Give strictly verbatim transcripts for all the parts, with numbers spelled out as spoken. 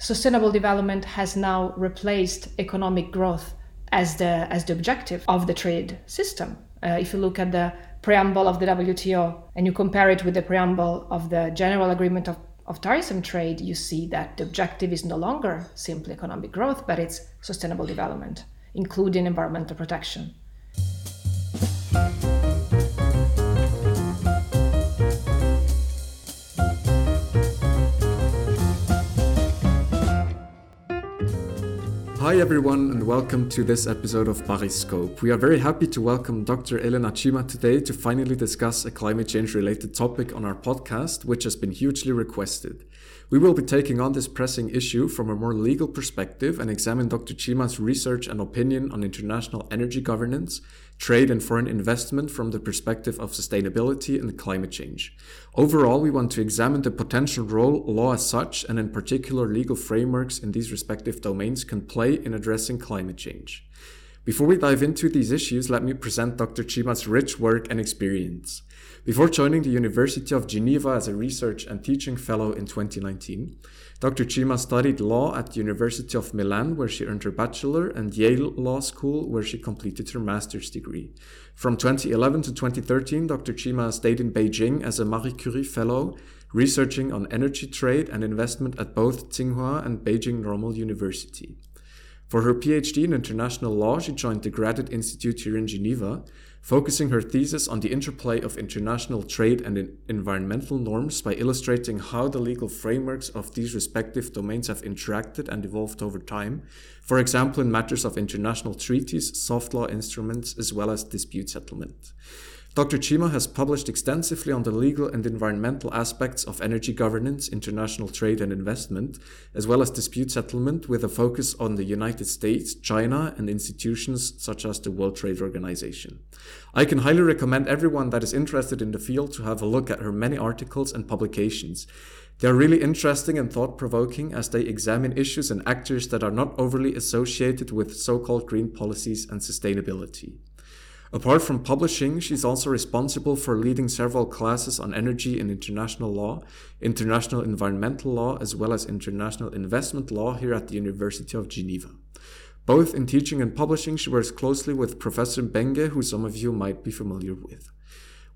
sustainable development has now replaced economic growth as the as the objective of the trade system. Uh, if you look at the preamble of the W T O and you compare it with the preamble of the General Agreement of, of Tariffs and Trade, you see that the objective is no longer simply economic growth, but it's sustainable development, including environmental protection. Hi everyone and welcome to this episode of Paris Scope. We are very happy to welcome Doctor Elena Chima today to finally discuss a climate change related topic on our podcast, which has been hugely requested. We will be taking on this pressing issue from a more legal perspective and examine Doctor Chima's research and opinion on international energy governance, trade and foreign investment from the perspective of sustainability and climate change. Overall, we want to examine the potential role law as such, and in particular legal frameworks in these respective domains, can play in addressing climate change. Before we dive into these issues, let me present Doctor Chima's rich work and experience. Before joining the University of Geneva as a research and teaching fellow in twenty nineteen, Doctor Chima studied law at the University of Milan, where she earned her bachelor, and Yale Law School, where she completed her master's degree. From twenty eleven to twenty thirteen, Doctor Chima stayed in Beijing as a Marie Curie Fellow, researching on energy trade and investment at both Tsinghua and Beijing Normal University. For her PhD in international law, she joined the Graduate Institute here in Geneva, focusing her thesis on the interplay of international trade and environmental norms by illustrating how the legal frameworks of these respective domains have interacted and evolved over time, for example in matters of international treaties, soft law instruments, as well as dispute settlement. Doctor Chima has published extensively on the legal and environmental aspects of energy governance, international trade and investment, as well as dispute settlement, with a focus on the United States, China, and institutions such as the World Trade Organization. I can highly recommend everyone that is interested in the field to have a look at her many articles and publications. They are really interesting and thought-provoking as they examine issues and actors that are not overly associated with so-called green policies and sustainability. Apart from publishing, she's also responsible for leading several classes on energy and international law, international environmental law, as well as international investment law here at the University of Geneva. Both in teaching and publishing, she works closely with Professor Benge, who some of you might be familiar with.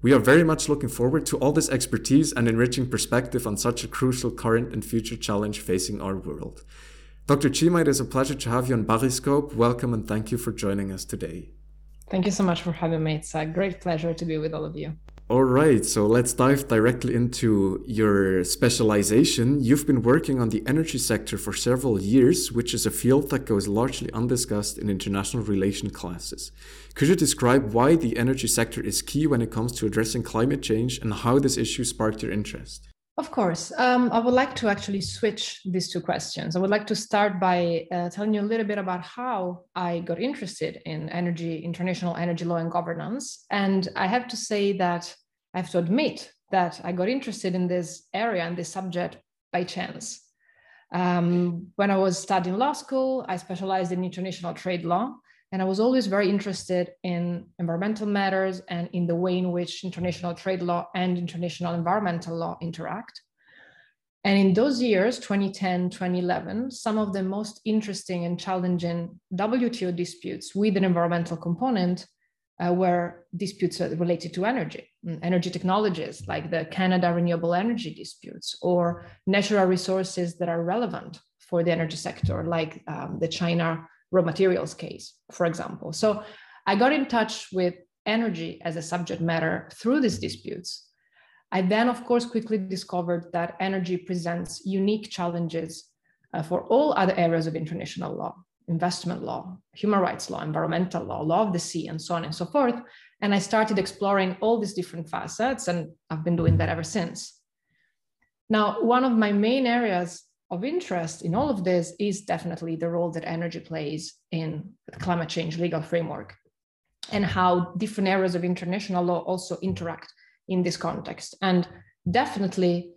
We are very much looking forward to all this expertise and enriching perspective on such a crucial current and future challenge facing our world. Doctor Chima, it is a pleasure to have you on Bariscope. Welcome and thank you for joining us today. Thank you so much for having me. It's a great pleasure to be with all of you. All right, so let's dive directly into your specialization. You've been working on the energy sector for several years, which is a field that goes largely undiscussed in international relations classes. Could you describe why the energy sector is key when it comes to addressing climate change and how this issue sparked your interest? Of course. Um, I would like to actually switch these two questions. I would like to start by uh, telling you a little bit about how I got interested in energy, international energy law and governance. And I have to say that I have to admit that I got interested in this area and this subject by chance. Um, when I was studying law school, I specialized in international trade law, and I was always very interested in environmental matters and in the way in which international trade law and international environmental law interact. And in those years, twenty ten, twenty eleven, some of the most interesting and challenging W T O disputes with an environmental component uh, were disputes related to energy, energy technologies like the Canada renewable energy disputes, or natural resources that are relevant for the energy sector, like um, the China raw materials case, for example. So I got in touch with energy as a subject matter through these disputes. I then, of course, quickly discovered that energy presents unique challenges uh, for all other areas of international law, investment law, human rights law, environmental law, law of the sea, and so on and so forth. And I started exploring all these different facets, and I've been doing that ever since. Now, one of my main areas of interest in all of this is definitely the role that energy plays in the climate change legal framework and how different areas of international law also interact in this context. And definitely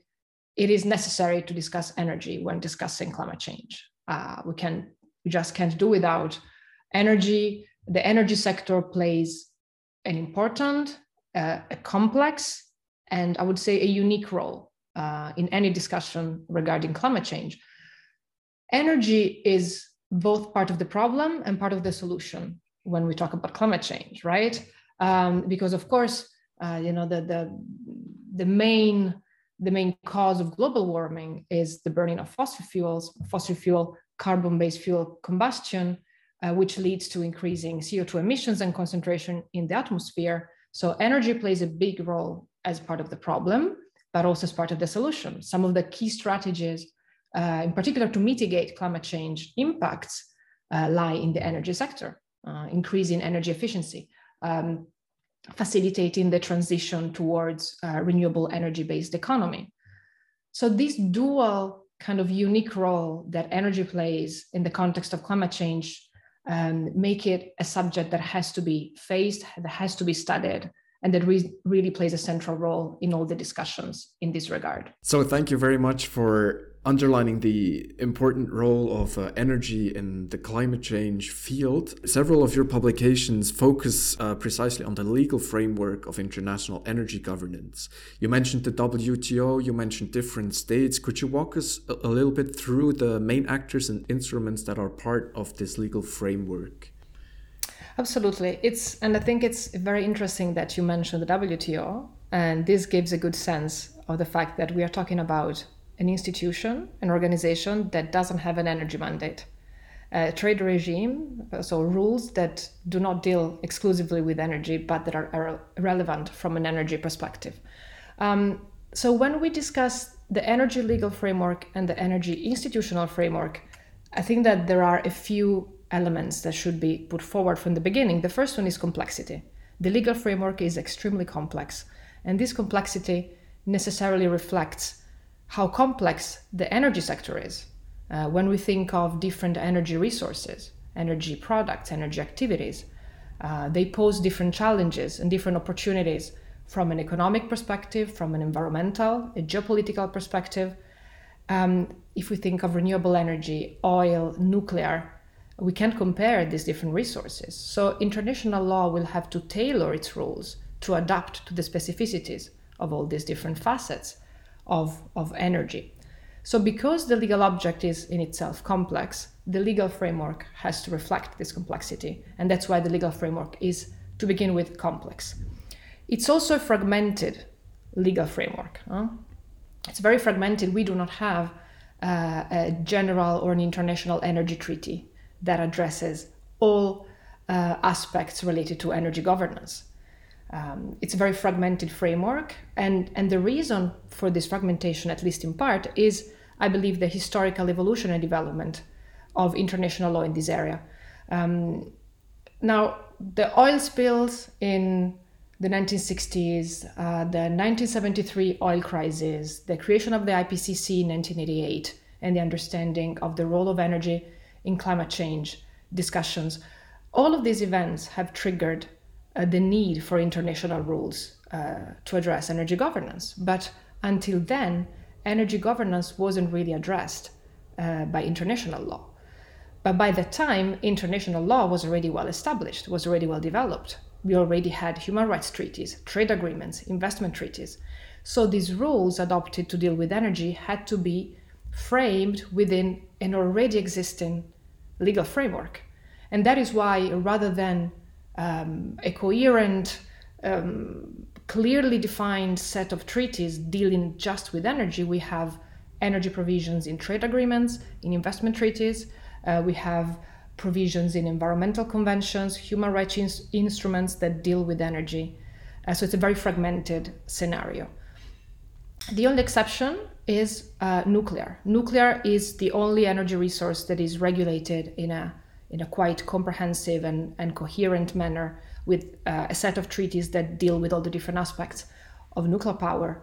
it is necessary to discuss energy when discussing climate change. Uh, we can, we just can't do without energy. The energy sector plays an important, uh, a complex, and I would say a unique role Uh, in any discussion regarding climate change. energy is both part of the problem and part of the solution when we talk about climate change, right? Um, because of course, uh, you know, the, the, the, main, the main cause of global warming is the burning of fossil fuels, fossil fuel, carbon-based fuel combustion, uh, which leads to increasing C O two emissions and concentration in the atmosphere. So energy plays a big role as part of the problem, but also as part of the solution. Some of the key strategies, uh, in particular to mitigate climate change impacts, uh, lie in the energy sector, uh, increasing energy efficiency, um, facilitating the transition towards a renewable energy-based economy. So this dual kind of unique role that energy plays in the context of climate change um, make it a subject that has to be faced, that has to be studied, and that re- really plays a central role in all the discussions in this regard. So thank you very much for underlining the important role of uh, energy in the climate change field. Several of your publications focus uh, precisely on the legal framework of international energy governance. You mentioned the W T O, you mentioned different states. Could you walk us a, a little bit through the main actors and instruments that are part of this legal framework? Absolutely. It's, and I think it's very interesting that you mentioned the W T O, and this gives a good sense of the fact that we are talking about an institution, an organization that doesn't have an energy mandate, a trade regime, so rules that do not deal exclusively with energy, but that are, are relevant from an energy perspective. Um, so when we discuss the energy legal framework and the energy institutional framework, I think that there are a few elements that should be put forward from the beginning. The first one is complexity. The legal framework is extremely complex, and this complexity necessarily reflects how complex the energy sector is. Uh, when we think of different energy resources, energy products, energy activities, uh, they pose different challenges and different opportunities from an economic perspective, from an environmental, a geopolitical perspective. Um, if we think of renewable energy, oil, nuclear, we can't compare these different resources. So international law will have to tailor its rules to adapt to the specificities of all these different facets Of, of energy. So because the legal object is in itself complex, the legal framework has to reflect this complexity. And that's why the legal framework is, to begin with, complex. It's also a fragmented legal framework. Huh? It's very fragmented. We do not have uh, a general or an international energy treaty that addresses all uh, aspects related to energy governance. Um, it's a very fragmented framework, and, and the reason for this fragmentation, at least in part, is, I believe, the historical evolution and development of international law in this area. Um, now, the oil spills in the nineteen sixties, uh, the nineteen seventy-three oil crisis, the creation of the I P C C in nineteen eighty-eight, and the understanding of the role of energy in climate change discussions, all of these events have triggered Uh, the need for international rules uh, to address energy governance. But until then, energy governance wasn't really addressed uh, by international law. But by that time, international law was already well established, was already well developed. We already had human rights treaties, trade agreements, investment treaties. So these rules adopted to deal with energy had to be framed within an already existing legal framework. And that is why, rather than Um, a coherent, um, clearly defined set of treaties dealing just with energy, we have energy provisions in trade agreements, in investment treaties, uh, we have provisions in environmental conventions, human rights ins- instruments that deal with energy. Uh, so it's a very fragmented scenario. The only exception is uh, nuclear. Nuclear is the only energy resource that is regulated in a in a quite comprehensive and, and coherent manner with uh, a set of treaties that deal with all the different aspects of nuclear power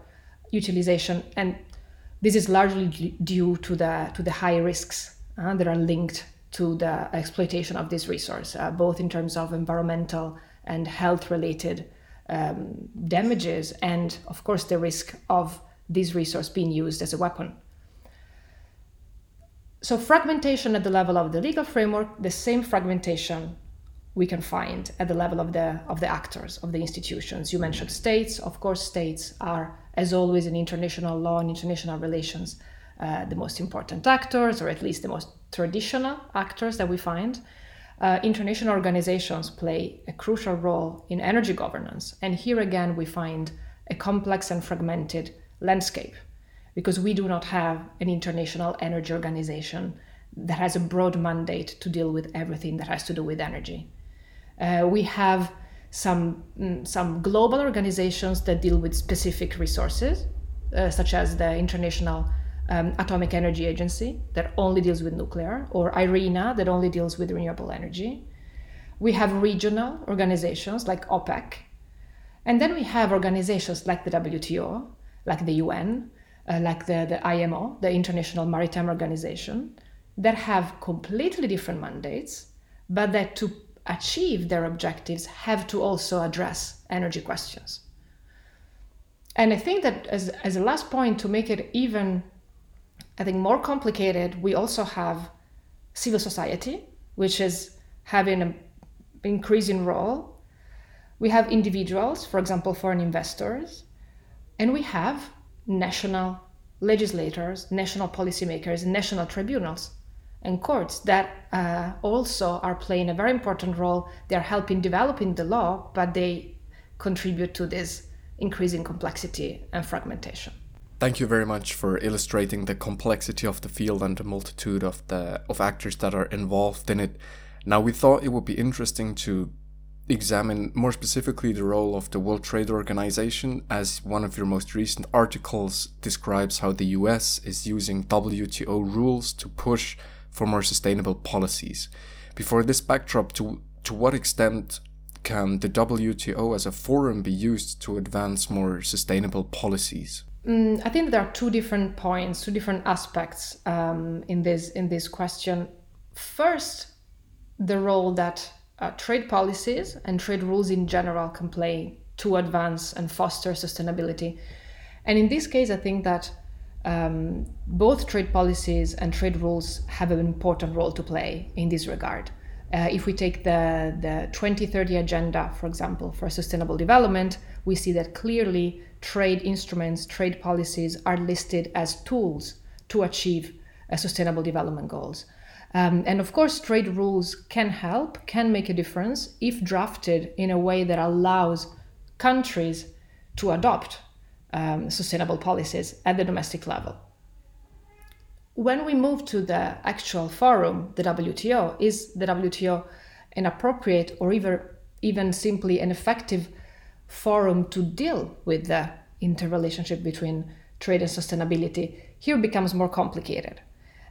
utilization. And this is largely due to the, to the high risks uh, that are linked to the exploitation of this resource, uh, both in terms of environmental and health-related um, damages, and of course the risk of this resource being used as a weapon. So fragmentation at the level of the legal framework, the same fragmentation we can find at the level of the of the actors, of the institutions. You mentioned states. Of course, states are, as always, in international law and international relations, uh, the most important actors, or at least the most traditional actors that we find. Uh, international organizations play a crucial role in energy governance. And here again, we find a complex and fragmented landscape, because we do not have an international energy organization that has a broad mandate to deal with everything that has to do with energy. Uh, we have some, some global organizations that deal with specific resources, uh, such as the International um, Atomic Energy Agency that only deals with nuclear, or IRENA that only deals with renewable energy. We have regional organizations like OPEC. And then we have organizations like the W T O, like the U N, uh, like the, the I M O, the International Maritime Organization, that have completely different mandates, but that to achieve their objectives have to also address energy questions. And I think that as, as a last point, to make it even, I think, more complicated, we also have civil society, which is having an increasing role. We have individuals, for example, foreign investors, and we have national legislators, national policymakers, national tribunals and courts that uh, also are playing a very important role. They're helping developing the law, but they contribute to this increasing complexity and fragmentation. Thank you very much for illustrating the complexity of the field and the multitude of the of actors that are involved in it. Now, we thought it would be interesting to examine more specifically the role of the World Trade Organization, as one of your most recent articles describes how the U S is using W T O rules to push for more sustainable policies. Before this backdrop, to to what extent can the W T O as a forum be used to advance more sustainable policies? Mm, I think there are two different points, two different aspects um, in this in this question. First, the role that Uh, trade policies and trade rules in general can play to advance and foster sustainability. And in this case, I think that um, both trade policies and trade rules have an important role to play in this regard. Uh, if we take the, the twenty thirty Agenda, for example, for sustainable development, we see that clearly trade instruments, trade policies are listed as tools to achieve uh, sustainable development goals. Um, and of course, trade rules can help, can make a difference if drafted in a way that allows countries to adopt um, sustainable policies at the domestic level. When we move to the actual forum, the W T O, is the W T O an appropriate or even, even simply an effective forum to deal with the interrelationship between trade and sustainability? Here becomes more complicated.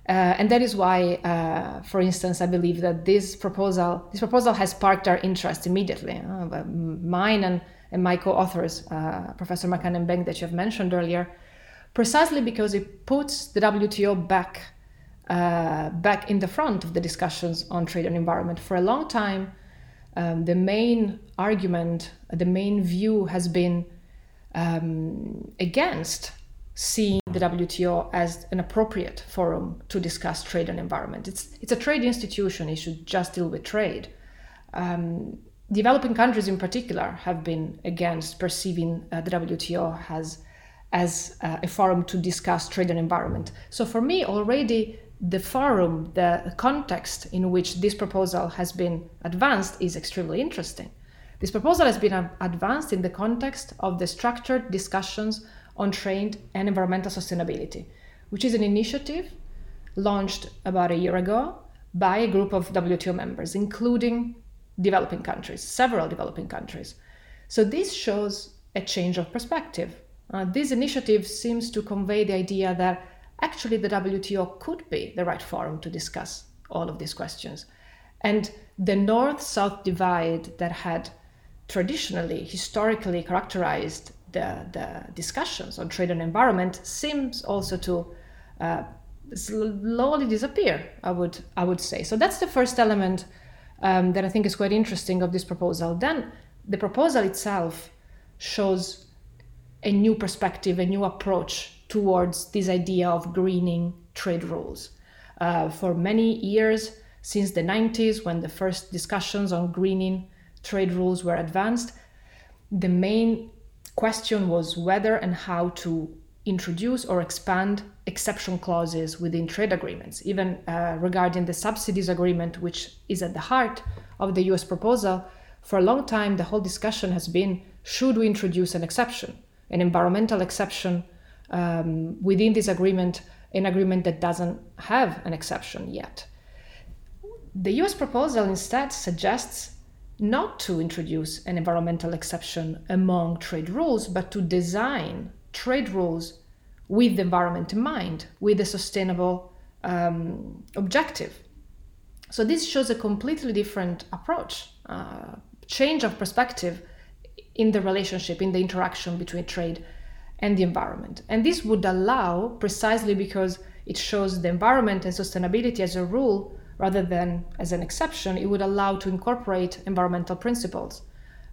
Uh, and that is why, uh, for instance, I believe that this proposal this proposal has sparked our interest immediately. Uh, mine and, and my co-authors, uh, Professor Makanen Beng, that you have mentioned earlier, precisely because it puts the W T O back, uh, back in the front of the discussions on trade and environment. For a long time, um, the main argument, the main view has been um, against seeing the W T O as an appropriate forum to discuss trade and environment. It's it's a trade institution, it should just deal with trade. Um, developing countries in particular have been against perceiving uh, the W T O as, as uh, a forum to discuss trade and environment. So for me, already the forum, the context in which this proposal has been advanced is extremely interesting. This proposal has been advanced in the context of the structured discussions on trade and environmental sustainability, which is an initiative launched about a year ago by a group of W T O members, including developing countries, several developing countries. So this shows a change of perspective. Uh, this initiative seems to convey the idea that actually the W T O could be the right forum to discuss all of these questions. And the North-South divide that had traditionally, historically characterized The, the discussions on trade and environment seems also to uh, slowly disappear, I would I would say. So that's the first element um, that I think is quite interesting of this proposal. Then the proposal itself shows a new perspective, a new approach towards this idea of greening trade rules. Uh, for many years, since the nineties, when the first discussions on greening trade rules were advanced, the main question was whether and how to introduce or expand exception clauses within trade agreements, even uh, regarding the subsidies agreement, which is at the heart of the U S proposal. For a long time, the whole discussion has been, should we introduce an exception, an environmental exception um, within this agreement, an agreement that doesn't have an exception yet? The U S proposal instead suggests not to introduce an environmental exception among trade rules, but to design trade rules with the environment in mind, with a sustainable um, objective. So this shows a completely different approach, uh, change of perspective in the relationship, in the interaction between trade and the environment. And this would allow, precisely because it shows the environment and sustainability as a rule rather than as an exception, it would allow to incorporate environmental principles,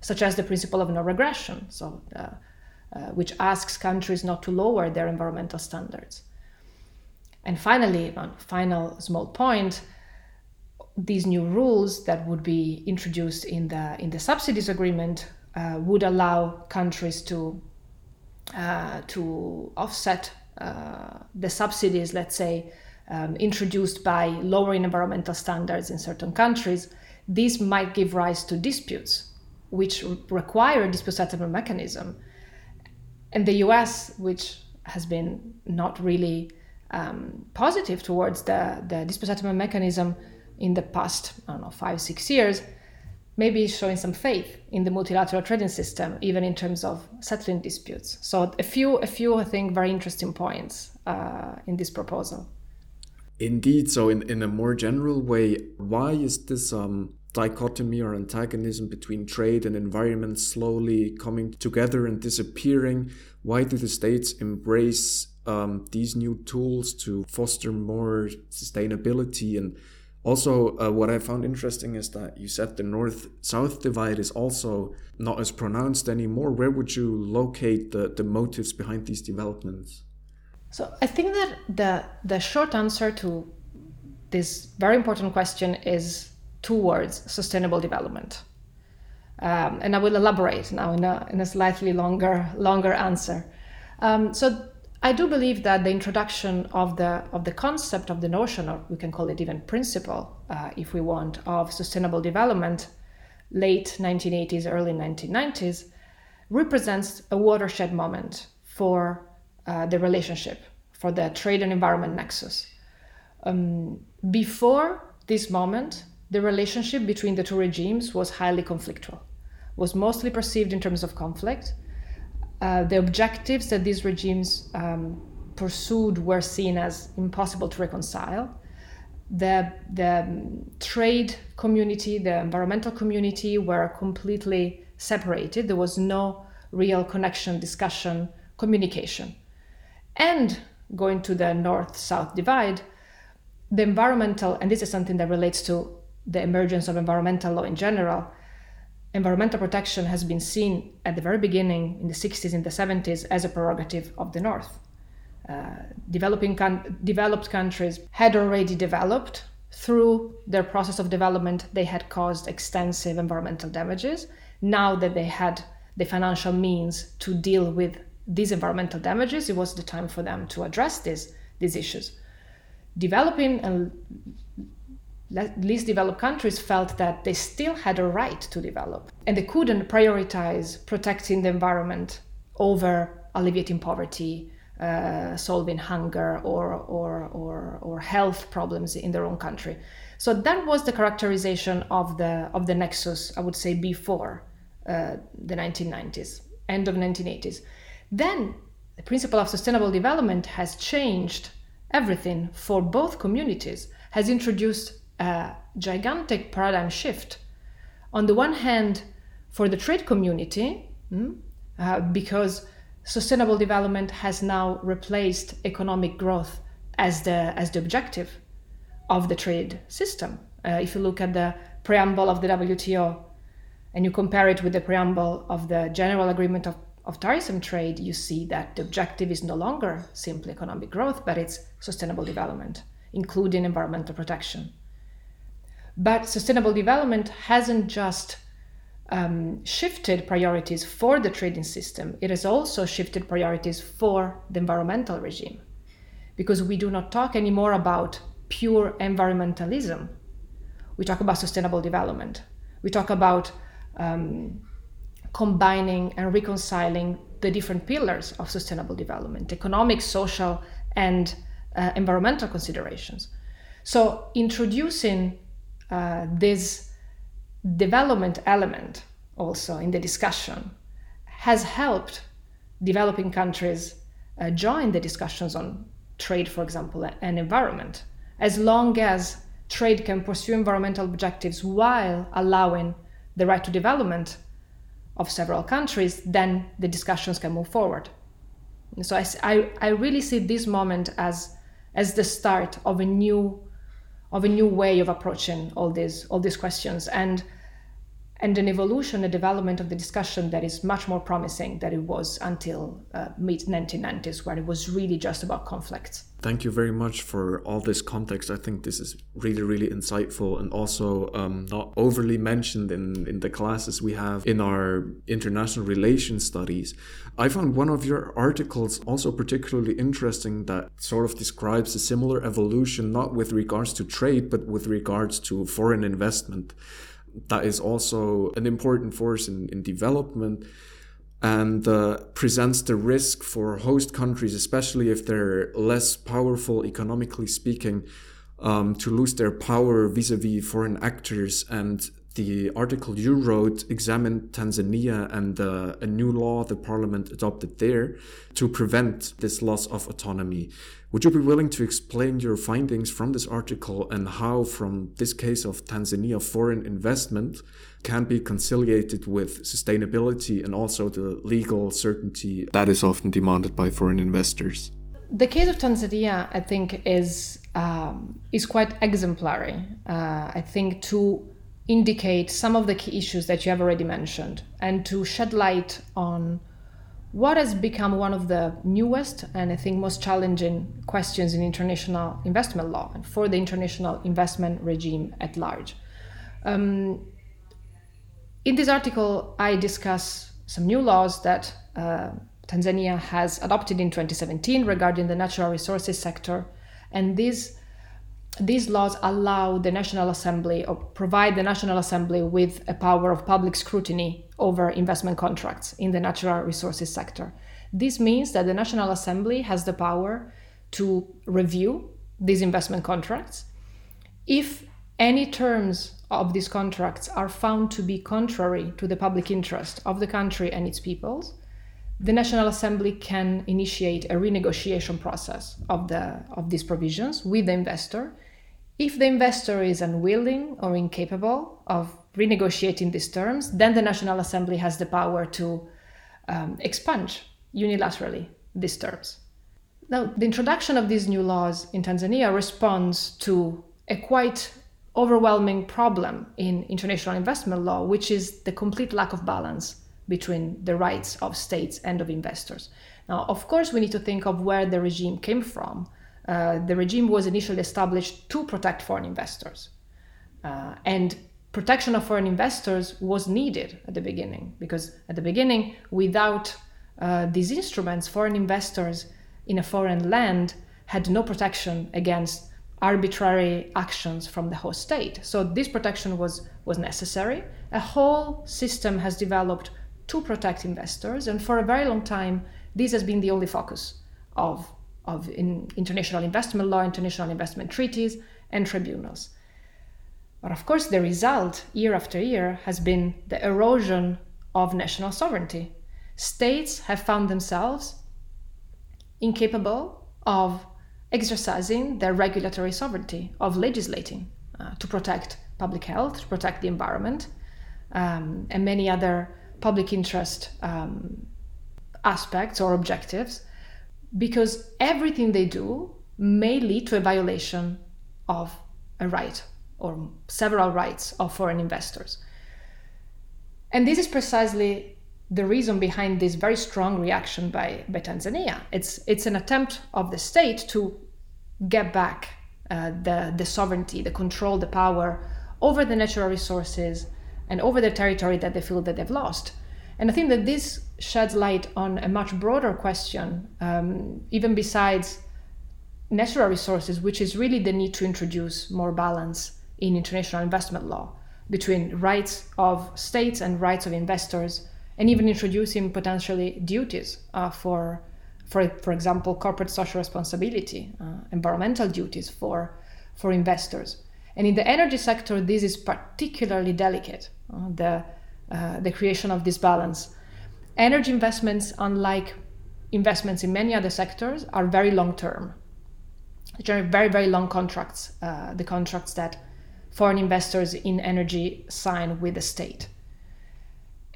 such as the principle of no regression, so uh, Uh, which asks countries not to lower their environmental standards. And finally, one final small point, these new rules that would be introduced in the in the subsidies agreement uh, would allow countries to uh, to offset uh, the subsidies, let's say, um, introduced by lowering environmental standards in certain countries. This might give rise to disputes, which re- require a dispute settlement mechanism. And the U S, which has been not really um, positive towards the, the dispute settlement mechanism in the past, I don't know, five, six years, maybe is showing some faith in the multilateral trading system, even in terms of settling disputes. So a few, a few, I think, very interesting points uh, in this proposal. Indeed. So in, in a more general way, why is this um dichotomy or antagonism between trade and environment slowly coming together and disappearing? Why do the states embrace um, these new tools to foster more sustainability? And also uh, what I found interesting is that you said the North-South divide is also not as pronounced anymore. Where would you locate the, the motives behind these developments? So I think that the the short answer to this very important question is towards sustainable development. Um, and I will elaborate now in a, in a slightly longer longer answer. Um, so I do believe that the introduction of the of the concept of the notion, or we can call it even principle, uh, if we want, of sustainable development, late nineteen eighties, early nineteen nineties, represents a watershed moment for uh, the relationship, for the trade and environment nexus. Um, before this moment, the relationship between the two regimes was highly conflictual, was mostly perceived in terms of conflict. Uh, the objectives that these regimes um, pursued were seen as impossible to reconcile. The, the um, trade community, the environmental community were completely separated. There was no real connection, discussion, communication. And going to the North-South divide, the environmental, and this is something that relates to the emergence of environmental law in general, environmental protection has been seen at the very beginning, in the sixties, in the seventies, as a prerogative of the North. Uh, developing con- developed countries had already developed. Through their process of development, they had caused extensive environmental damages. Now that they had the financial means to deal with these environmental damages, it was the time for them to address this, these issues. Developing and least developed countries felt that they still had a right to develop, and they couldn't prioritize protecting the environment over alleviating poverty, uh, solving hunger, or, or, or, or health problems in their own country. So that was the characterization of the, of the nexus, I would say, before uh, the nineteen nineties, end of nineteen eighties. Then the principle of sustainable development has changed everything for both communities, has introduced a gigantic paradigm shift. On the one hand, for the trade community, uh, because sustainable development has now replaced economic growth as the as the objective of the trade system. Uh, if you look at the preamble of the W T O and you compare it with the preamble of the General Agreement of, of Tariffs and Trade, you see that the objective is no longer simply economic growth, but it's sustainable development, including environmental protection. But sustainable development hasn't just um, shifted priorities for the trading system, it has also shifted priorities for the environmental regime, because we do not talk anymore about pure environmentalism. We talk about sustainable development. We talk about um, combining and reconciling the different pillars of sustainable development, economic, social, and uh, environmental considerations. So introducing uh, this development element also in the discussion has helped developing countries uh, join the discussions on trade, for example, and environment, as long as trade can pursue environmental objectives while allowing the right to development of several countries, then the discussions can move forward. And so I, I, I really see this moment as as the start of a new of a new way of approaching all these all these questions and and an evolution, a development of the discussion that is much more promising than it was until uh, mid nineteen nineties, where it was really just about conflicts. Thank you very much for all this context. I think this is really, really insightful and also um, not overly mentioned in, in the classes we have in our international relations studies. I found one of your articles also particularly interesting that sort of describes a similar evolution, not with regards to trade, but with regards to foreign investment. That is also an important force in, in development and uh, presents the risk for host countries, especially if they're less powerful economically speaking, um, to lose their power vis-a-vis foreign actors. And the article you wrote examined Tanzania and uh, a new law the parliament adopted there to prevent this loss of autonomy. Would you be willing to explain your findings from this article and how, from this case of Tanzania, foreign investment can be conciliated with sustainability and also the legal certainty that is often demanded by foreign investors? The case of Tanzania, I think, is um, is quite exemplary. Uh, I think to indicate some of the key issues that you have already mentioned and to shed light on what has become one of the newest and I think most challenging questions in international investment law and for the international investment regime at large. Um, in this article, I discuss some new laws that uh, Tanzania has adopted in twenty seventeen regarding the natural resources sector. And these, these laws allow the National Assembly or provide the National Assembly with a power of public scrutiny over investment contracts in the natural resources sector. This means that the National Assembly has the power to review these investment contracts. If any terms of these contracts are found to be contrary to the public interest of the country and its peoples, the National Assembly can initiate a renegotiation process of the of these provisions with the investor. If the investor is unwilling or incapable of renegotiating these terms, then the National Assembly has the power to um, expunge unilaterally these terms. Now, the introduction of these new laws in Tanzania responds to a quite overwhelming problem in international investment law, which is the complete lack of balance between the rights of states and of investors. Now, of course, we need to think of where the regime came from. Uh, the regime was initially established to protect foreign investors. Uh, and protection of foreign investors was needed at the beginning, because at the beginning, without uh, these instruments, foreign investors in a foreign land had no protection against arbitrary actions from the host state. So this protection was, was necessary. A whole system has developed to protect investors. And for a very long time, this has been the only focus of, of in international investment law, international investment treaties, and tribunals. But of course, the result year after year has been the erosion of national sovereignty. States have found themselves incapable of exercising their regulatory sovereignty, of legislating uh, to protect public health, to protect the environment, um, and many other public interest um, aspects or objectives, because everything they do may lead to a violation of a right or several rights of foreign investors. And this is precisely the reason behind this very strong reaction by, by Tanzania. It's, it's an attempt of the state to get back uh, the, the sovereignty, the control, the power over the natural resources and over the territory that they feel that they've lost. And I think that this sheds light on a much broader question, um, even besides natural resources, which is really the need to introduce more balance in international investment law between rights of states and rights of investors, and even introducing potentially duties uh, for, for, for example, corporate social responsibility, uh, environmental duties for, for investors. And in the energy sector, this is particularly delicate, uh, the, uh, the creation of this balance. Energy investments, unlike investments in many other sectors, are very long-term. Generally, very, very long contracts, uh, the contracts that foreign investors in energy sign with the state.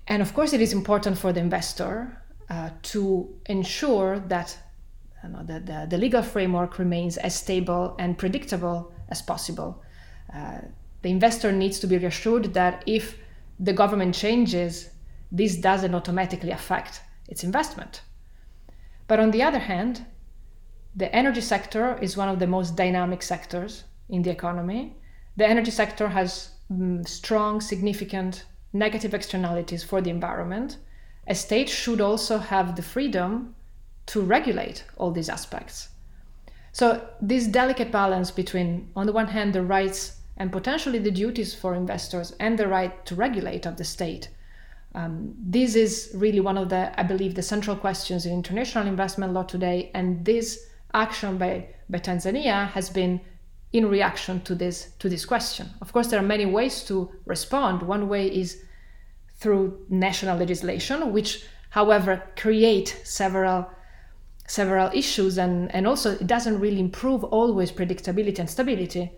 And of course, it is important for the investor uh, to ensure that, you know, the, the, the legal framework remains as stable and predictable as possible. Uh, the investor needs to be reassured that if the government changes, this doesn't automatically affect its investment. But on the other hand, the energy sector is one of the most dynamic sectors in the economy. The energy sector has mm, strong, significant negative externalities for the environment. A state should also have the freedom to regulate all these aspects. So this delicate balance between, on the one hand, the rights and potentially the duties for investors and the right to regulate of the state, um, this is really one of the, I believe, the central questions in international investment law today, and this action by, by Tanzania has been in reaction to this to this question. Of course, there are many ways to respond. One way is through national legislation, which, however, create several several issues, and, and also it doesn't really improve always predictability and stability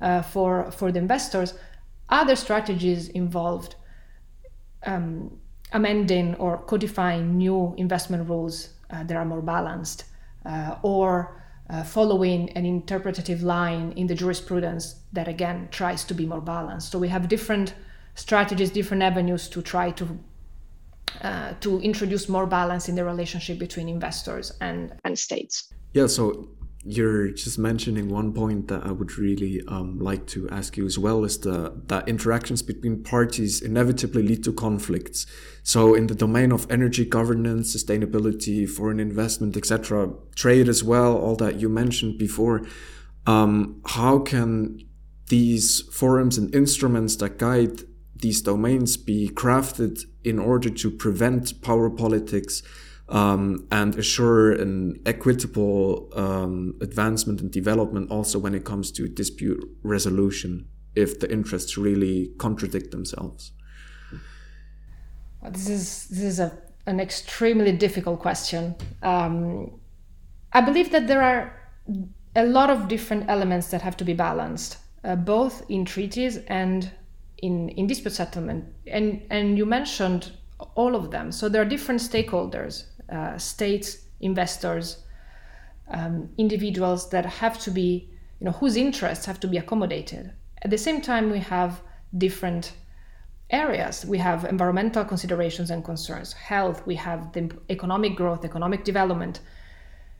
uh, for, for the investors. Other strategies involved um, amending or codifying new investment rules uh, that are more balanced, uh, or Uh, following an interpretative line in the jurisprudence that again tries to be more balanced. So we have different strategies, different avenues to try to uh, to introduce more balance in the relationship between investors and, and states. Yeah, so you're just mentioning one point that I would really um, like to ask you as well, is the, that interactions between parties inevitably lead to conflicts. So in the domain of energy governance, sustainability, foreign investment, et cetera, trade as well, all that you mentioned before, um, how can these forums and instruments that guide these domains be crafted in order to prevent power politics Um, and assure an equitable um, advancement and development also when it comes to dispute resolution, if the interests really contradict themselves? Well, this is this is a, an extremely difficult question. Um, I believe that there are a lot of different elements that have to be balanced, uh, both in treaties and in, in dispute settlement. And, and you mentioned all of them. So there are different stakeholders. Uh, states, investors, um, individuals that have to be, you know, whose interests have to be accommodated. At the same time, we have different areas. We have environmental considerations and concerns, health, we have the economic growth, economic development.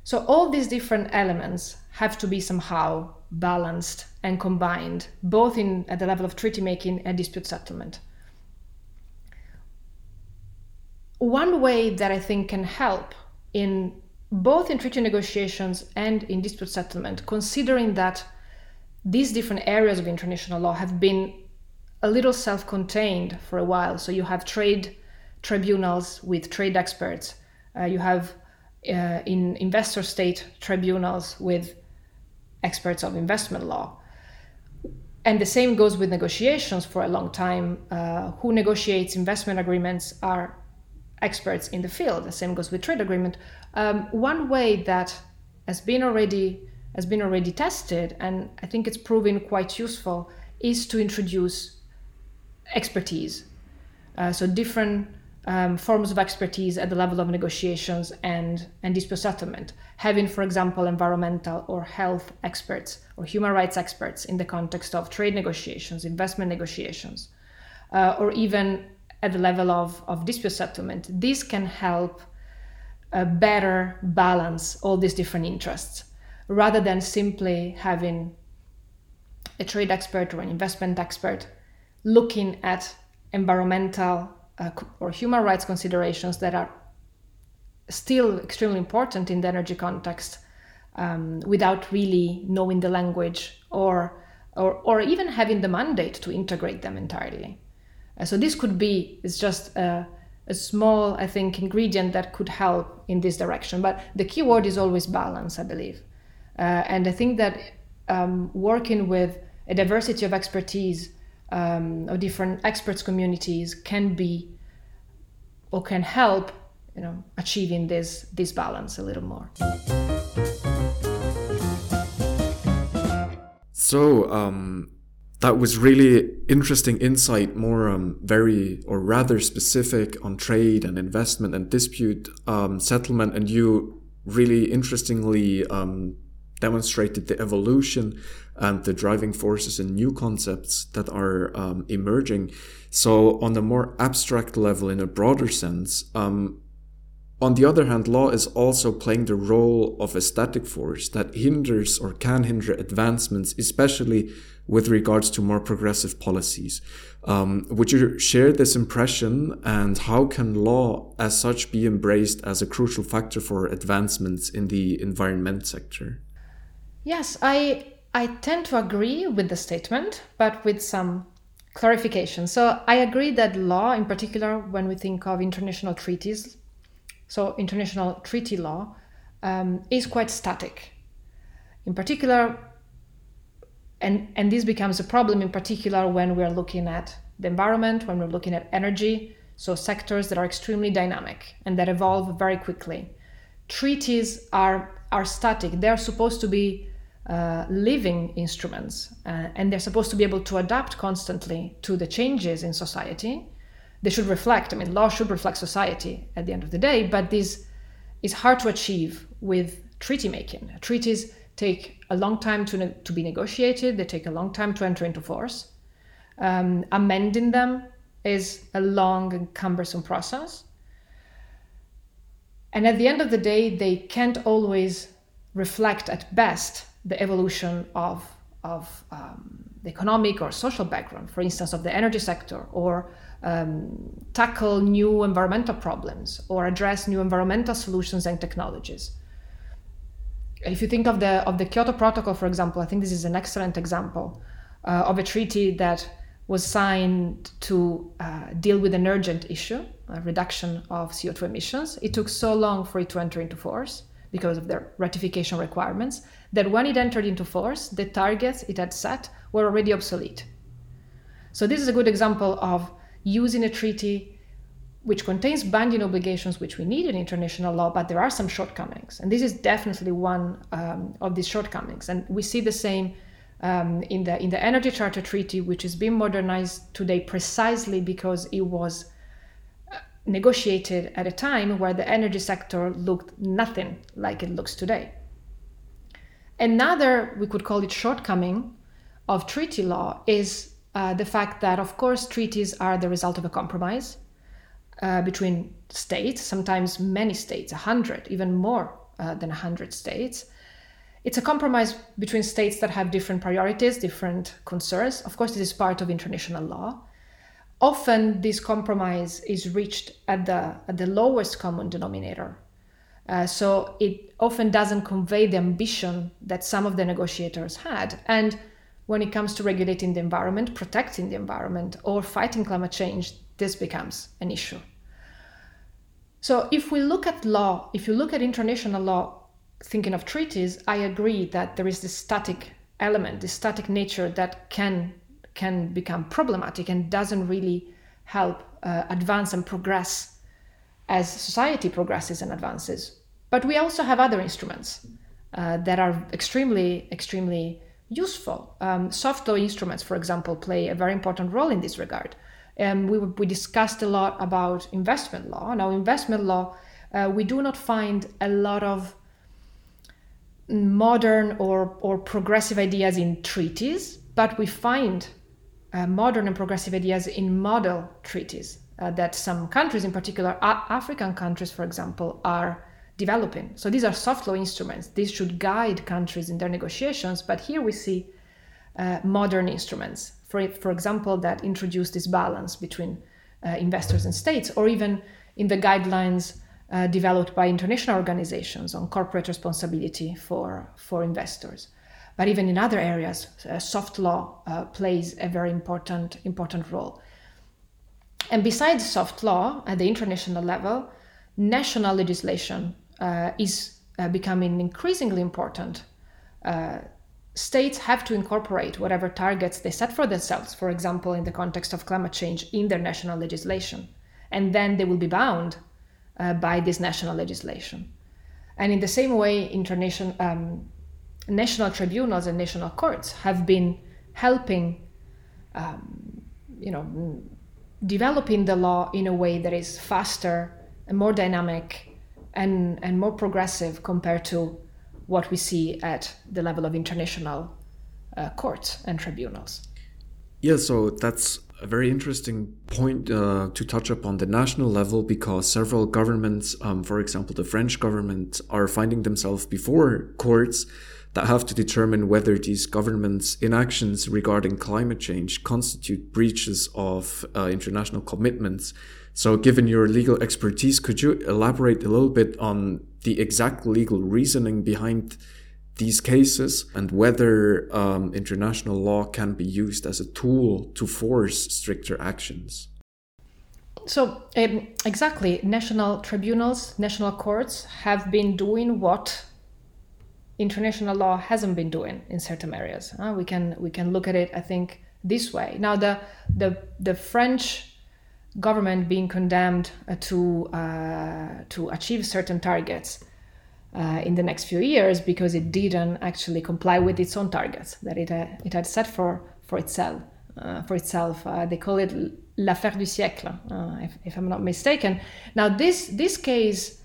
So all these different elements have to be somehow balanced and combined, both in at the level of treaty making and dispute settlement. One way that I think can help in both in treaty negotiations and in dispute settlement, considering that these different areas of international law have been a little self-contained for a while. So you have trade tribunals with trade experts, uh, you have uh, in investor state tribunals with experts of investment law. And the same goes with negotiations for a long time. Uh, who negotiates investment agreements are experts in the field. The same goes with trade agreement. Um, one way that has been already has been already tested, and I think it's proven quite useful, is to introduce expertise. Uh, so different um, forms of expertise at the level of negotiations and and dispute settlement. Having, for example, environmental or health experts or human rights experts in the context of trade negotiations, investment negotiations, uh, or even at the level of, of dispute settlement. This can help uh, better balance all these different interests, rather than simply having a trade expert or an investment expert looking at environmental uh, or human rights considerations that are still extremely important in the energy context, um, without really knowing the language or, or or even having the mandate to integrate them entirely. Uh, so this could be, it's just a, a small, I think, ingredient that could help in this direction. But the key word is always balance, I believe. Uh, and I think that um, working with a diversity of expertise, um, of different experts communities can be, or can help, you know, achieving this, this balance a little more. So um, that was really interesting insight, more um, very or rather specific on trade and investment and dispute um, settlement. And you really interestingly um, demonstrated the evolution and the driving forces and new concepts that are um, emerging. So on a more abstract level, in a broader sense, um, on the other hand, law is also playing the role of a static force that hinders or can hinder advancements, especially with regards to more progressive policies. Um, would you share this impression, and how can law as such be embraced as a crucial factor for advancements in the environment sector? Yes, I I tend to agree with the statement, but with some clarification. So I agree that law, in particular, when we think of international treaties, so international treaty law, um, is quite static. In particular, and, and this becomes a problem in particular when we're looking at the environment, when we're looking at energy, so sectors that are extremely dynamic and that evolve very quickly. Treaties are, are static. They're supposed to be uh, living instruments, uh, and they're supposed to be able to adapt constantly to the changes in society. They should reflect, I mean, law should reflect society at the end of the day, but this is hard to achieve with treaty making. Treaties take a long time to ne- to be negotiated, they take a long time to enter into force. Um, amending them is a long and cumbersome process. And at the end of the day, they can't always reflect at best the evolution of, of um, the economic or social background, for instance, of the energy sector, or Um, tackle new environmental problems or address new environmental solutions and technologies. If you think of the of the Kyoto Protocol, for example, I think this is an excellent example uh, of a treaty that was signed to uh, deal with an urgent issue, a reduction of C O two emissions. It took so long for it to enter into force because of their ratification requirements that when it entered into force, the targets it had set were already obsolete. So this is a good example of using a treaty which contains binding obligations which we need in international law, but there are some shortcomings. And this is definitely one um, of these shortcomings. And we see the same um, in the in the Energy Charter Treaty, which is being modernized today precisely because it was negotiated at a time where the energy sector looked nothing like it looks today. Another, we could call it shortcoming, of treaty law is Uh, the fact that, of course, treaties are the result of a compromise uh, between states, sometimes many states, a hundred, even more uh, than a hundred states. It's a compromise between states that have different priorities, different concerns. Of course, this is part of international law. Often, this compromise is reached at the, at the lowest common denominator. Uh, so it often doesn't convey the ambition that some of the negotiators had. And when it comes to regulating the environment, protecting the environment, or fighting climate change, this becomes an issue. So if we look at law, if you look at international law, thinking of treaties, I agree that there is this static element, this static nature that can, can become problematic and doesn't really help uh, advance and progress as society progresses and advances. But we also have other instruments uh, that are extremely, extremely useful. Um, soft law instruments, for example, play a very important role in this regard. Um, we, we discussed a lot about investment law. Now, investment law, uh, we do not find a lot of modern or, or progressive ideas in treaties, but we find uh, modern and progressive ideas in model treaties uh, that some countries, in particular a- African countries, for example, are developing. So these are soft law instruments. These should guide countries in their negotiations. But here we see uh, modern instruments. For for, for example, that introduce this balance between uh, investors and states, or even in the guidelines uh, developed by international organizations on corporate responsibility for, for investors. But even in other areas, uh, soft law uh, plays a very important, important role. And besides soft law at the international level, national legislation uh, is uh, becoming increasingly important. Uh, states have to incorporate whatever targets they set for themselves, for example, in the context of climate change, in their national legislation. And then they will be bound uh, by this national legislation. And in the same way, international, um, national tribunals and national courts have been helping, um, you know, developing the law in a way that is faster and more dynamic and, and more progressive compared to what we see at the level of international uh, courts and tribunals. Yeah, so that's a very interesting point uh, to touch upon the national level, because several governments, um, for example, the French government, are finding themselves before courts that have to determine whether these governments' inactions regarding climate change constitute breaches of uh, international commitments. So given your legal expertise, could you elaborate a little bit on the exact legal reasoning behind these cases and whether um, international law can be used as a tool to force stricter actions? So um, exactly, national tribunals, national courts have been doing what international law hasn't been doing in certain areas. Uh, we can we can look at it, I think, this way. Now, the the the French government being condemned to uh, to achieve certain targets uh, in the next few years because it didn't actually comply with its own targets that it uh, it had set for for itself. Uh, for itself, uh, they call it l'affaire du siècle, uh, if, if I'm not mistaken. Now, this this case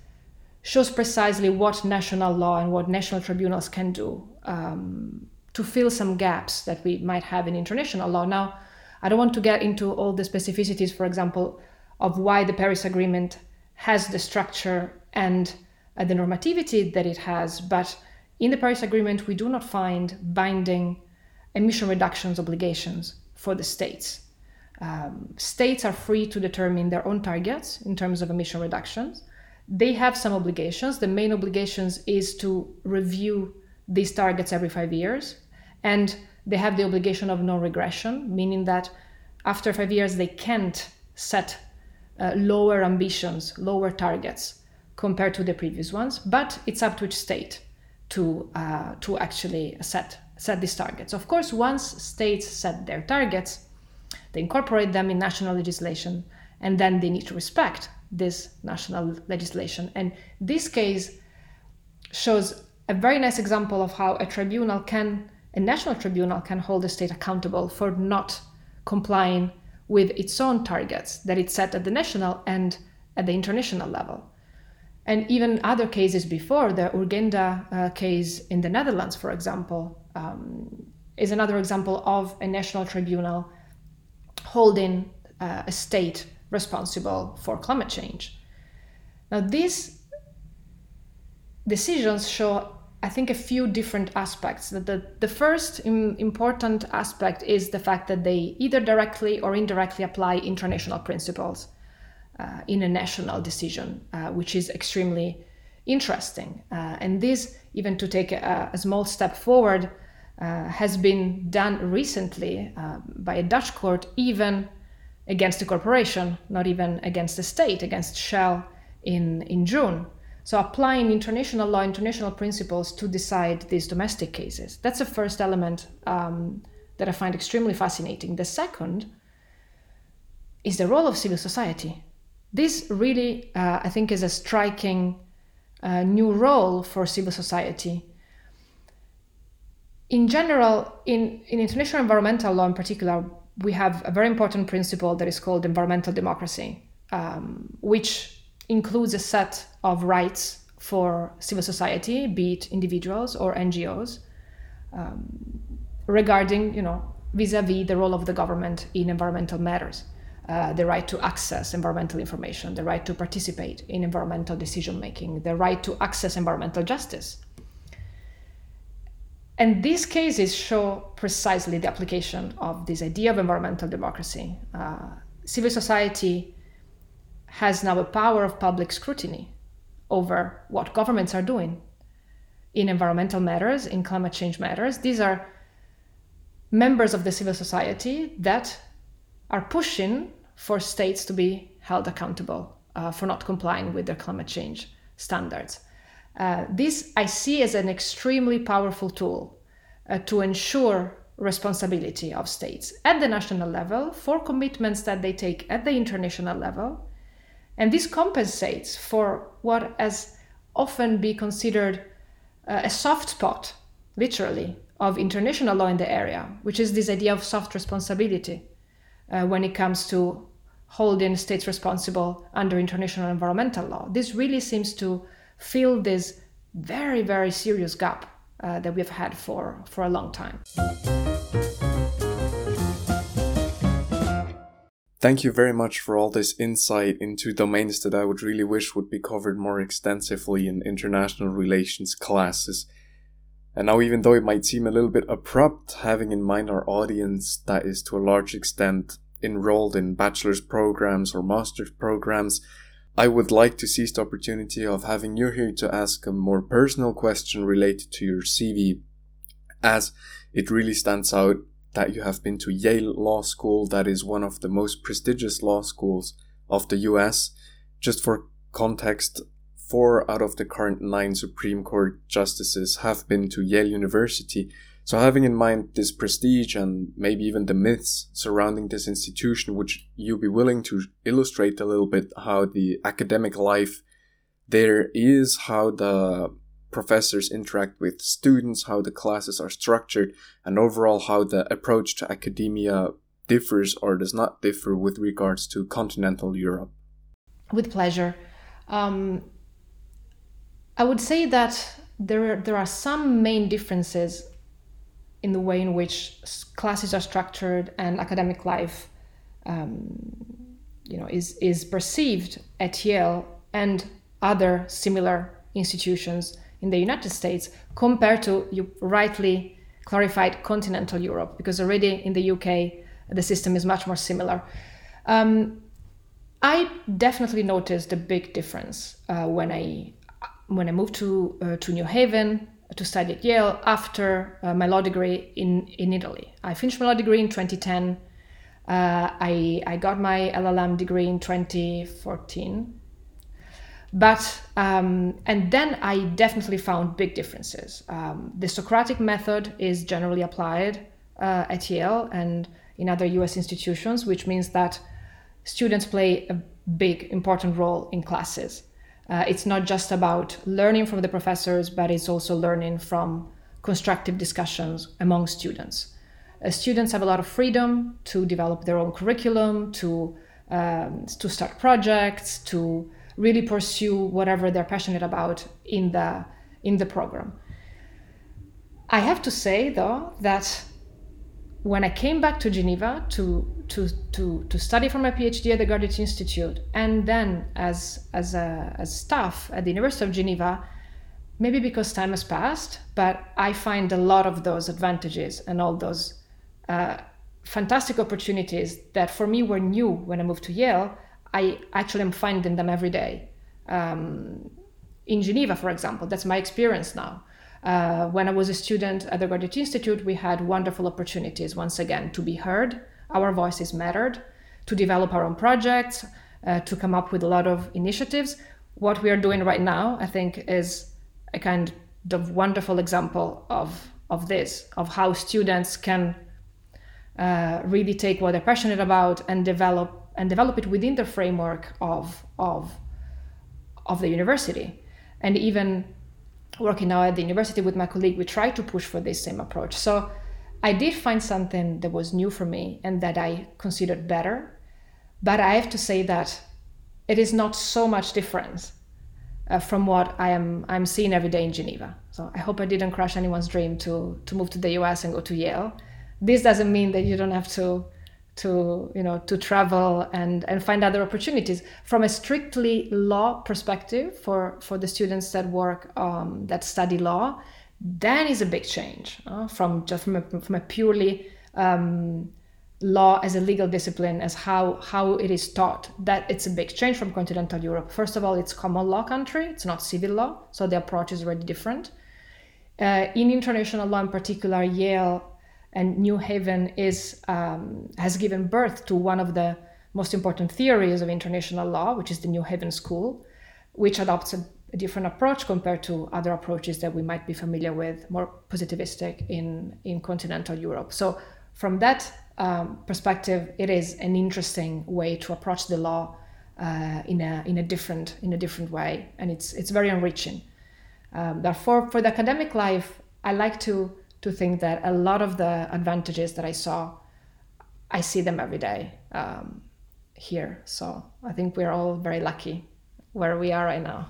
shows precisely what national law and what national tribunals can do um, to fill some gaps that we might have in international law. Now, I don't want to get into all the specificities, for example, of why the Paris Agreement has the structure and uh, the normativity that it has, but in the Paris Agreement, we do not find binding emission reductions obligations for the states. Um, states are free to determine their own targets in terms of emission reductions. They have some obligations. The main obligations is to review these targets every five years. And they have the obligation of non-regression, meaning that after five years, they can't set uh, lower ambitions, lower targets compared to the previous ones. But it's up to each state to uh, to actually set, set these targets. Of course, once states set their targets, they incorporate them in national legislation, and then they need to respect this national legislation. And this case shows a very nice example of how a tribunal can, a national tribunal can hold a state accountable for not complying with its own targets that it set at the national and at the international level. And even other cases before, the Urgenda uh, case in the Netherlands, for example, um, is another example of a national tribunal holding uh, a state responsible for climate change. Now, these decisions show, I think, a few different aspects. The, the, the first im- important aspect is the fact that they either directly or indirectly apply international principles uh, in a national decision, uh, which is extremely interesting. Uh, and this, even to take a, a small step forward, uh, has been done recently uh, by a Dutch court, even against a corporation, not even against the state, against Shell in, in June. So applying international law, international principles to decide these domestic cases. That's the first element um, that I find extremely fascinating. The second is the role of civil society. This really, uh, I think, is a striking uh, new role for civil society. In general, in, in international environmental law in particular, we have a very important principle that is called environmental democracy, um, which includes a set of rights for civil society, be it individuals or N G Os, um, regarding, you know, vis-a-vis the role of the government in environmental matters, uh, the right to access environmental information, the right to participate in environmental decision-making, the right to access environmental justice. And these cases show precisely the application of this idea of environmental democracy. Uh, civil society has now a power of public scrutiny over what governments are doing in environmental matters, in climate change matters. These are members of the civil society that are pushing for states to be held accountable uh, for not complying with their climate change standards. Uh, this I see as an extremely powerful tool uh, to ensure responsibility of states at the national level for commitments that they take at the international level. And this compensates for what has often been considered uh, a soft spot, literally, of international law in the area, which is this idea of soft responsibility uh, when it comes to holding states responsible under international environmental law. This really seems to fill this very, very serious gap uh, that we've had for, for a long time. Thank you very much for all this insight into domains that I would really wish would be covered more extensively in international relations classes. And now, even though it might seem a little bit abrupt, having in mind our audience that is to a large extent enrolled in bachelor's programs or master's programs, I would like to seize the opportunity of having you here to ask a more personal question related to your C V, as it really stands out that you have been to Yale Law School, that is one of the most prestigious law schools of the U S. Just for context, four out of the current nine Supreme Court justices have been to Yale University. So having in mind this prestige and maybe even the myths surrounding this institution, would you be willing to illustrate a little bit how the academic life there is, how the professors interact with students, how the classes are structured, and overall how the approach to academia differs or does not differ with regards to continental Europe? With pleasure. Um, I would say that there, there are some main differences in the way in which classes are structured and academic life, um, you know, is, is perceived at Yale and other similar institutions in the United States compared to, you rightly clarified, continental Europe, because already in the U K, the system is much more similar. Um, I definitely noticed a big difference uh, when I when I moved to uh, to New Haven to study at Yale after uh, my law degree in, in Italy. I finished my law degree in twenty ten. Uh, I, I got my L L M degree in twenty fourteen. But, um, and then I definitely found big differences. Um, the Socratic method is generally applied uh, at Yale and in other U S institutions, which means that students play a big, important role in classes. Uh, it's not just about learning from the professors, but it's also learning from constructive discussions among students. Uh, students have a lot of freedom to develop their own curriculum, to um, to start projects, to really pursue whatever they're passionate about in the in the program. I have to say, though, that when I came back to Geneva to to to to study for my PhD at the Graduate Institute, and then as as a as staff at the University of Geneva, maybe because time has passed, but I find a lot of those advantages and all those uh, fantastic opportunities that for me were new when I moved to Yale. I actually am finding them every day. Um, in Geneva, for example, that's my experience now. Uh, when I was a student at the Graduate Institute, we had wonderful opportunities, once again, to be heard, our voices mattered, to develop our own projects, uh, to come up with a lot of initiatives. What we are doing right now, I think, is a kind of wonderful example of, of this, of how students can uh, really take what they're passionate about and develop and develop it within the framework of, of, of the university. And even working now at the university with my colleague, we try to push for this same approach. So I did find something that was new for me and that I considered better, but I have to say that it is not so much different uh, from what I am I'm seeing every day in Geneva. So I hope I didn't crush anyone's dream to, to move to the U S and go to Yale. This doesn't mean that you don't have to to, you know, to travel and, and find other opportunities. From a strictly law perspective, for, for the students that work, um, that study law, That is a big change uh, from just from a, from a purely um, law as a legal discipline, as how, how it is taught. That it's a big change from continental Europe. First of all, it's common law country, it's not civil law, so the approach is already different. Uh, in international law in particular, Yale and New Haven is um, has given birth to one of the most important theories of international law, which is the New Haven School, which adopts a, a different approach compared to other approaches that we might be familiar with, more positivistic in, in continental Europe. So from that um, perspective, it is an interesting way to approach the law uh, in a in a different in a different way, and it's it's very enriching. Um, therefore, for the academic life, I like to to think that a lot of the advantages that I saw, I see them every day um, here. So I think we're all very lucky where we are right now.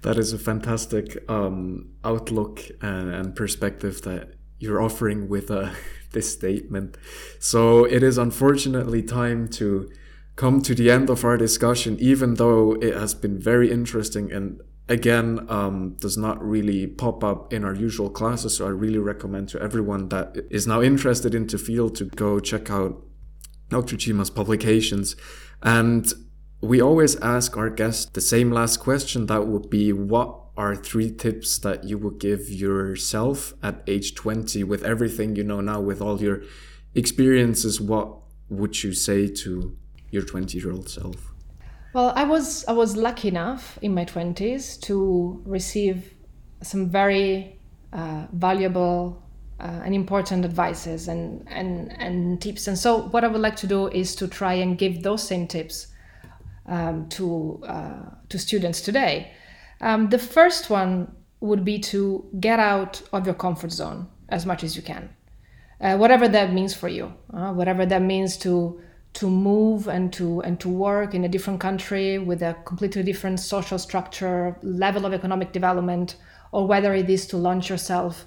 That is a fantastic um, outlook and, and perspective that you're offering with uh, this statement. So it is unfortunately time to come to the end of our discussion, even though it has been very interesting and again, um, does not really pop up in our usual classes. So I really recommend to everyone that is now interested in the field to go check out Doctor Chima's publications. And we always ask our guests the same last question. That would be, what are three tips that you would give yourself at age twenty with everything you know now, with all your experiences? What would you say to your twenty-year-old self? Well, I was I was lucky enough in my twenties to receive some very uh, valuable uh, and important advices and, and, and tips. And so what I would like to do is to try and give those same tips um, to, uh, to students today. Um, the first one would be to get out of your comfort zone as much as you can, uh, whatever that means for you, uh, whatever that means to to move and to and to work in a different country with a completely different social structure, level of economic development, or whether it is to launch yourself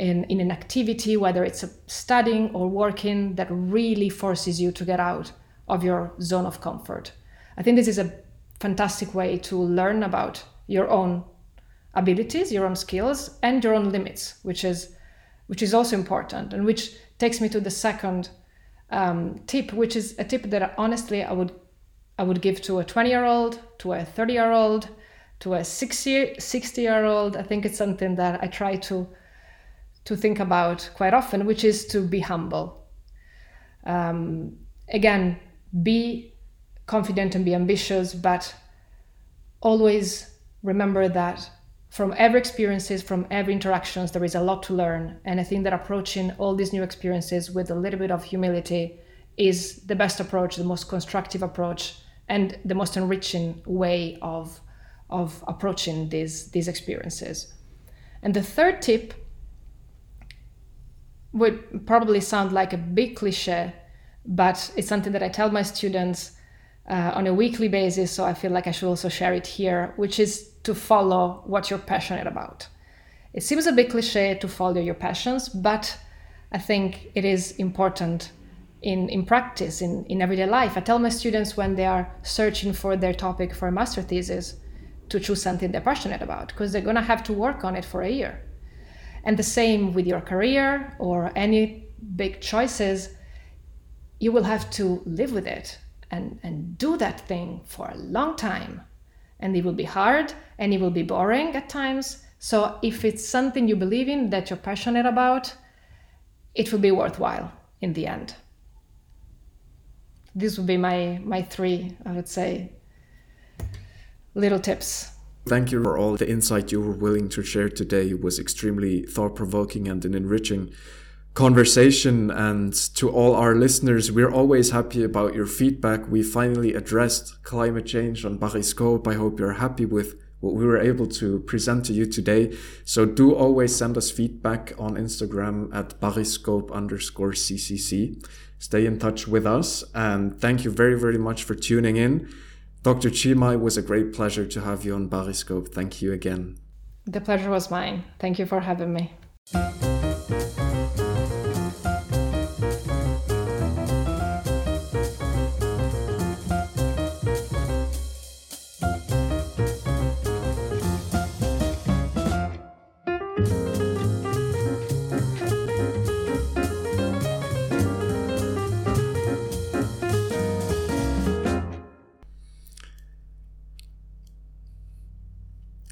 in, in an activity, whether it's a studying or working, that really forces you to get out of your zone of comfort. I think this is a fantastic way to learn about your own abilities, your own skills, and your own limits, which is which is also important, and which takes me to the second Um, tip, which is a tip that honestly I would I would give to a twenty-year-old, to a thirty-year-old, to a sixty-year-old. I think it's something that I try to to think about quite often, which is to be humble. Um, again, be confident and be ambitious, but always remember that from every experiences, from every interactions, there is a lot to learn. And I think that approaching all these new experiences with a little bit of humility is the best approach, the most constructive approach, and the most enriching way of, of approaching these, these experiences. And the third tip would probably sound like a big cliche, but it's something that I tell my students uh, on a weekly basis, so I feel like I should also share it here, which is to follow what you're passionate about. It seems a bit cliche to follow your passions, but I think it is important in, in practice, in, in everyday life. I tell my students when they are searching for their topic for a master thesis to choose something they're passionate about, because they're gonna have to work on it for a year. And the same with your career or any big choices, you will have to live with it and, and do that thing for a long time. And it will be hard and it will be boring at times. So if it's something you believe in, that you're passionate about, it will be worthwhile in the end. This would be my, my three, I would say, little tips. Thank you for all the insight you were willing to share today. It was extremely thought-provoking and an enriching conversation. And to all our listeners, we're always happy about your feedback. We finally addressed climate change on Paris Scope. I hope you're happy with what we were able to present to you today. So do always send us feedback on Instagram at ParisScope underscore CCC. Stay in touch with us. And thank you very, very much for tuning in. Doctor Chima, it was a great pleasure to have you on Paris Scope. Thank you again. The pleasure was mine. Thank you for having me.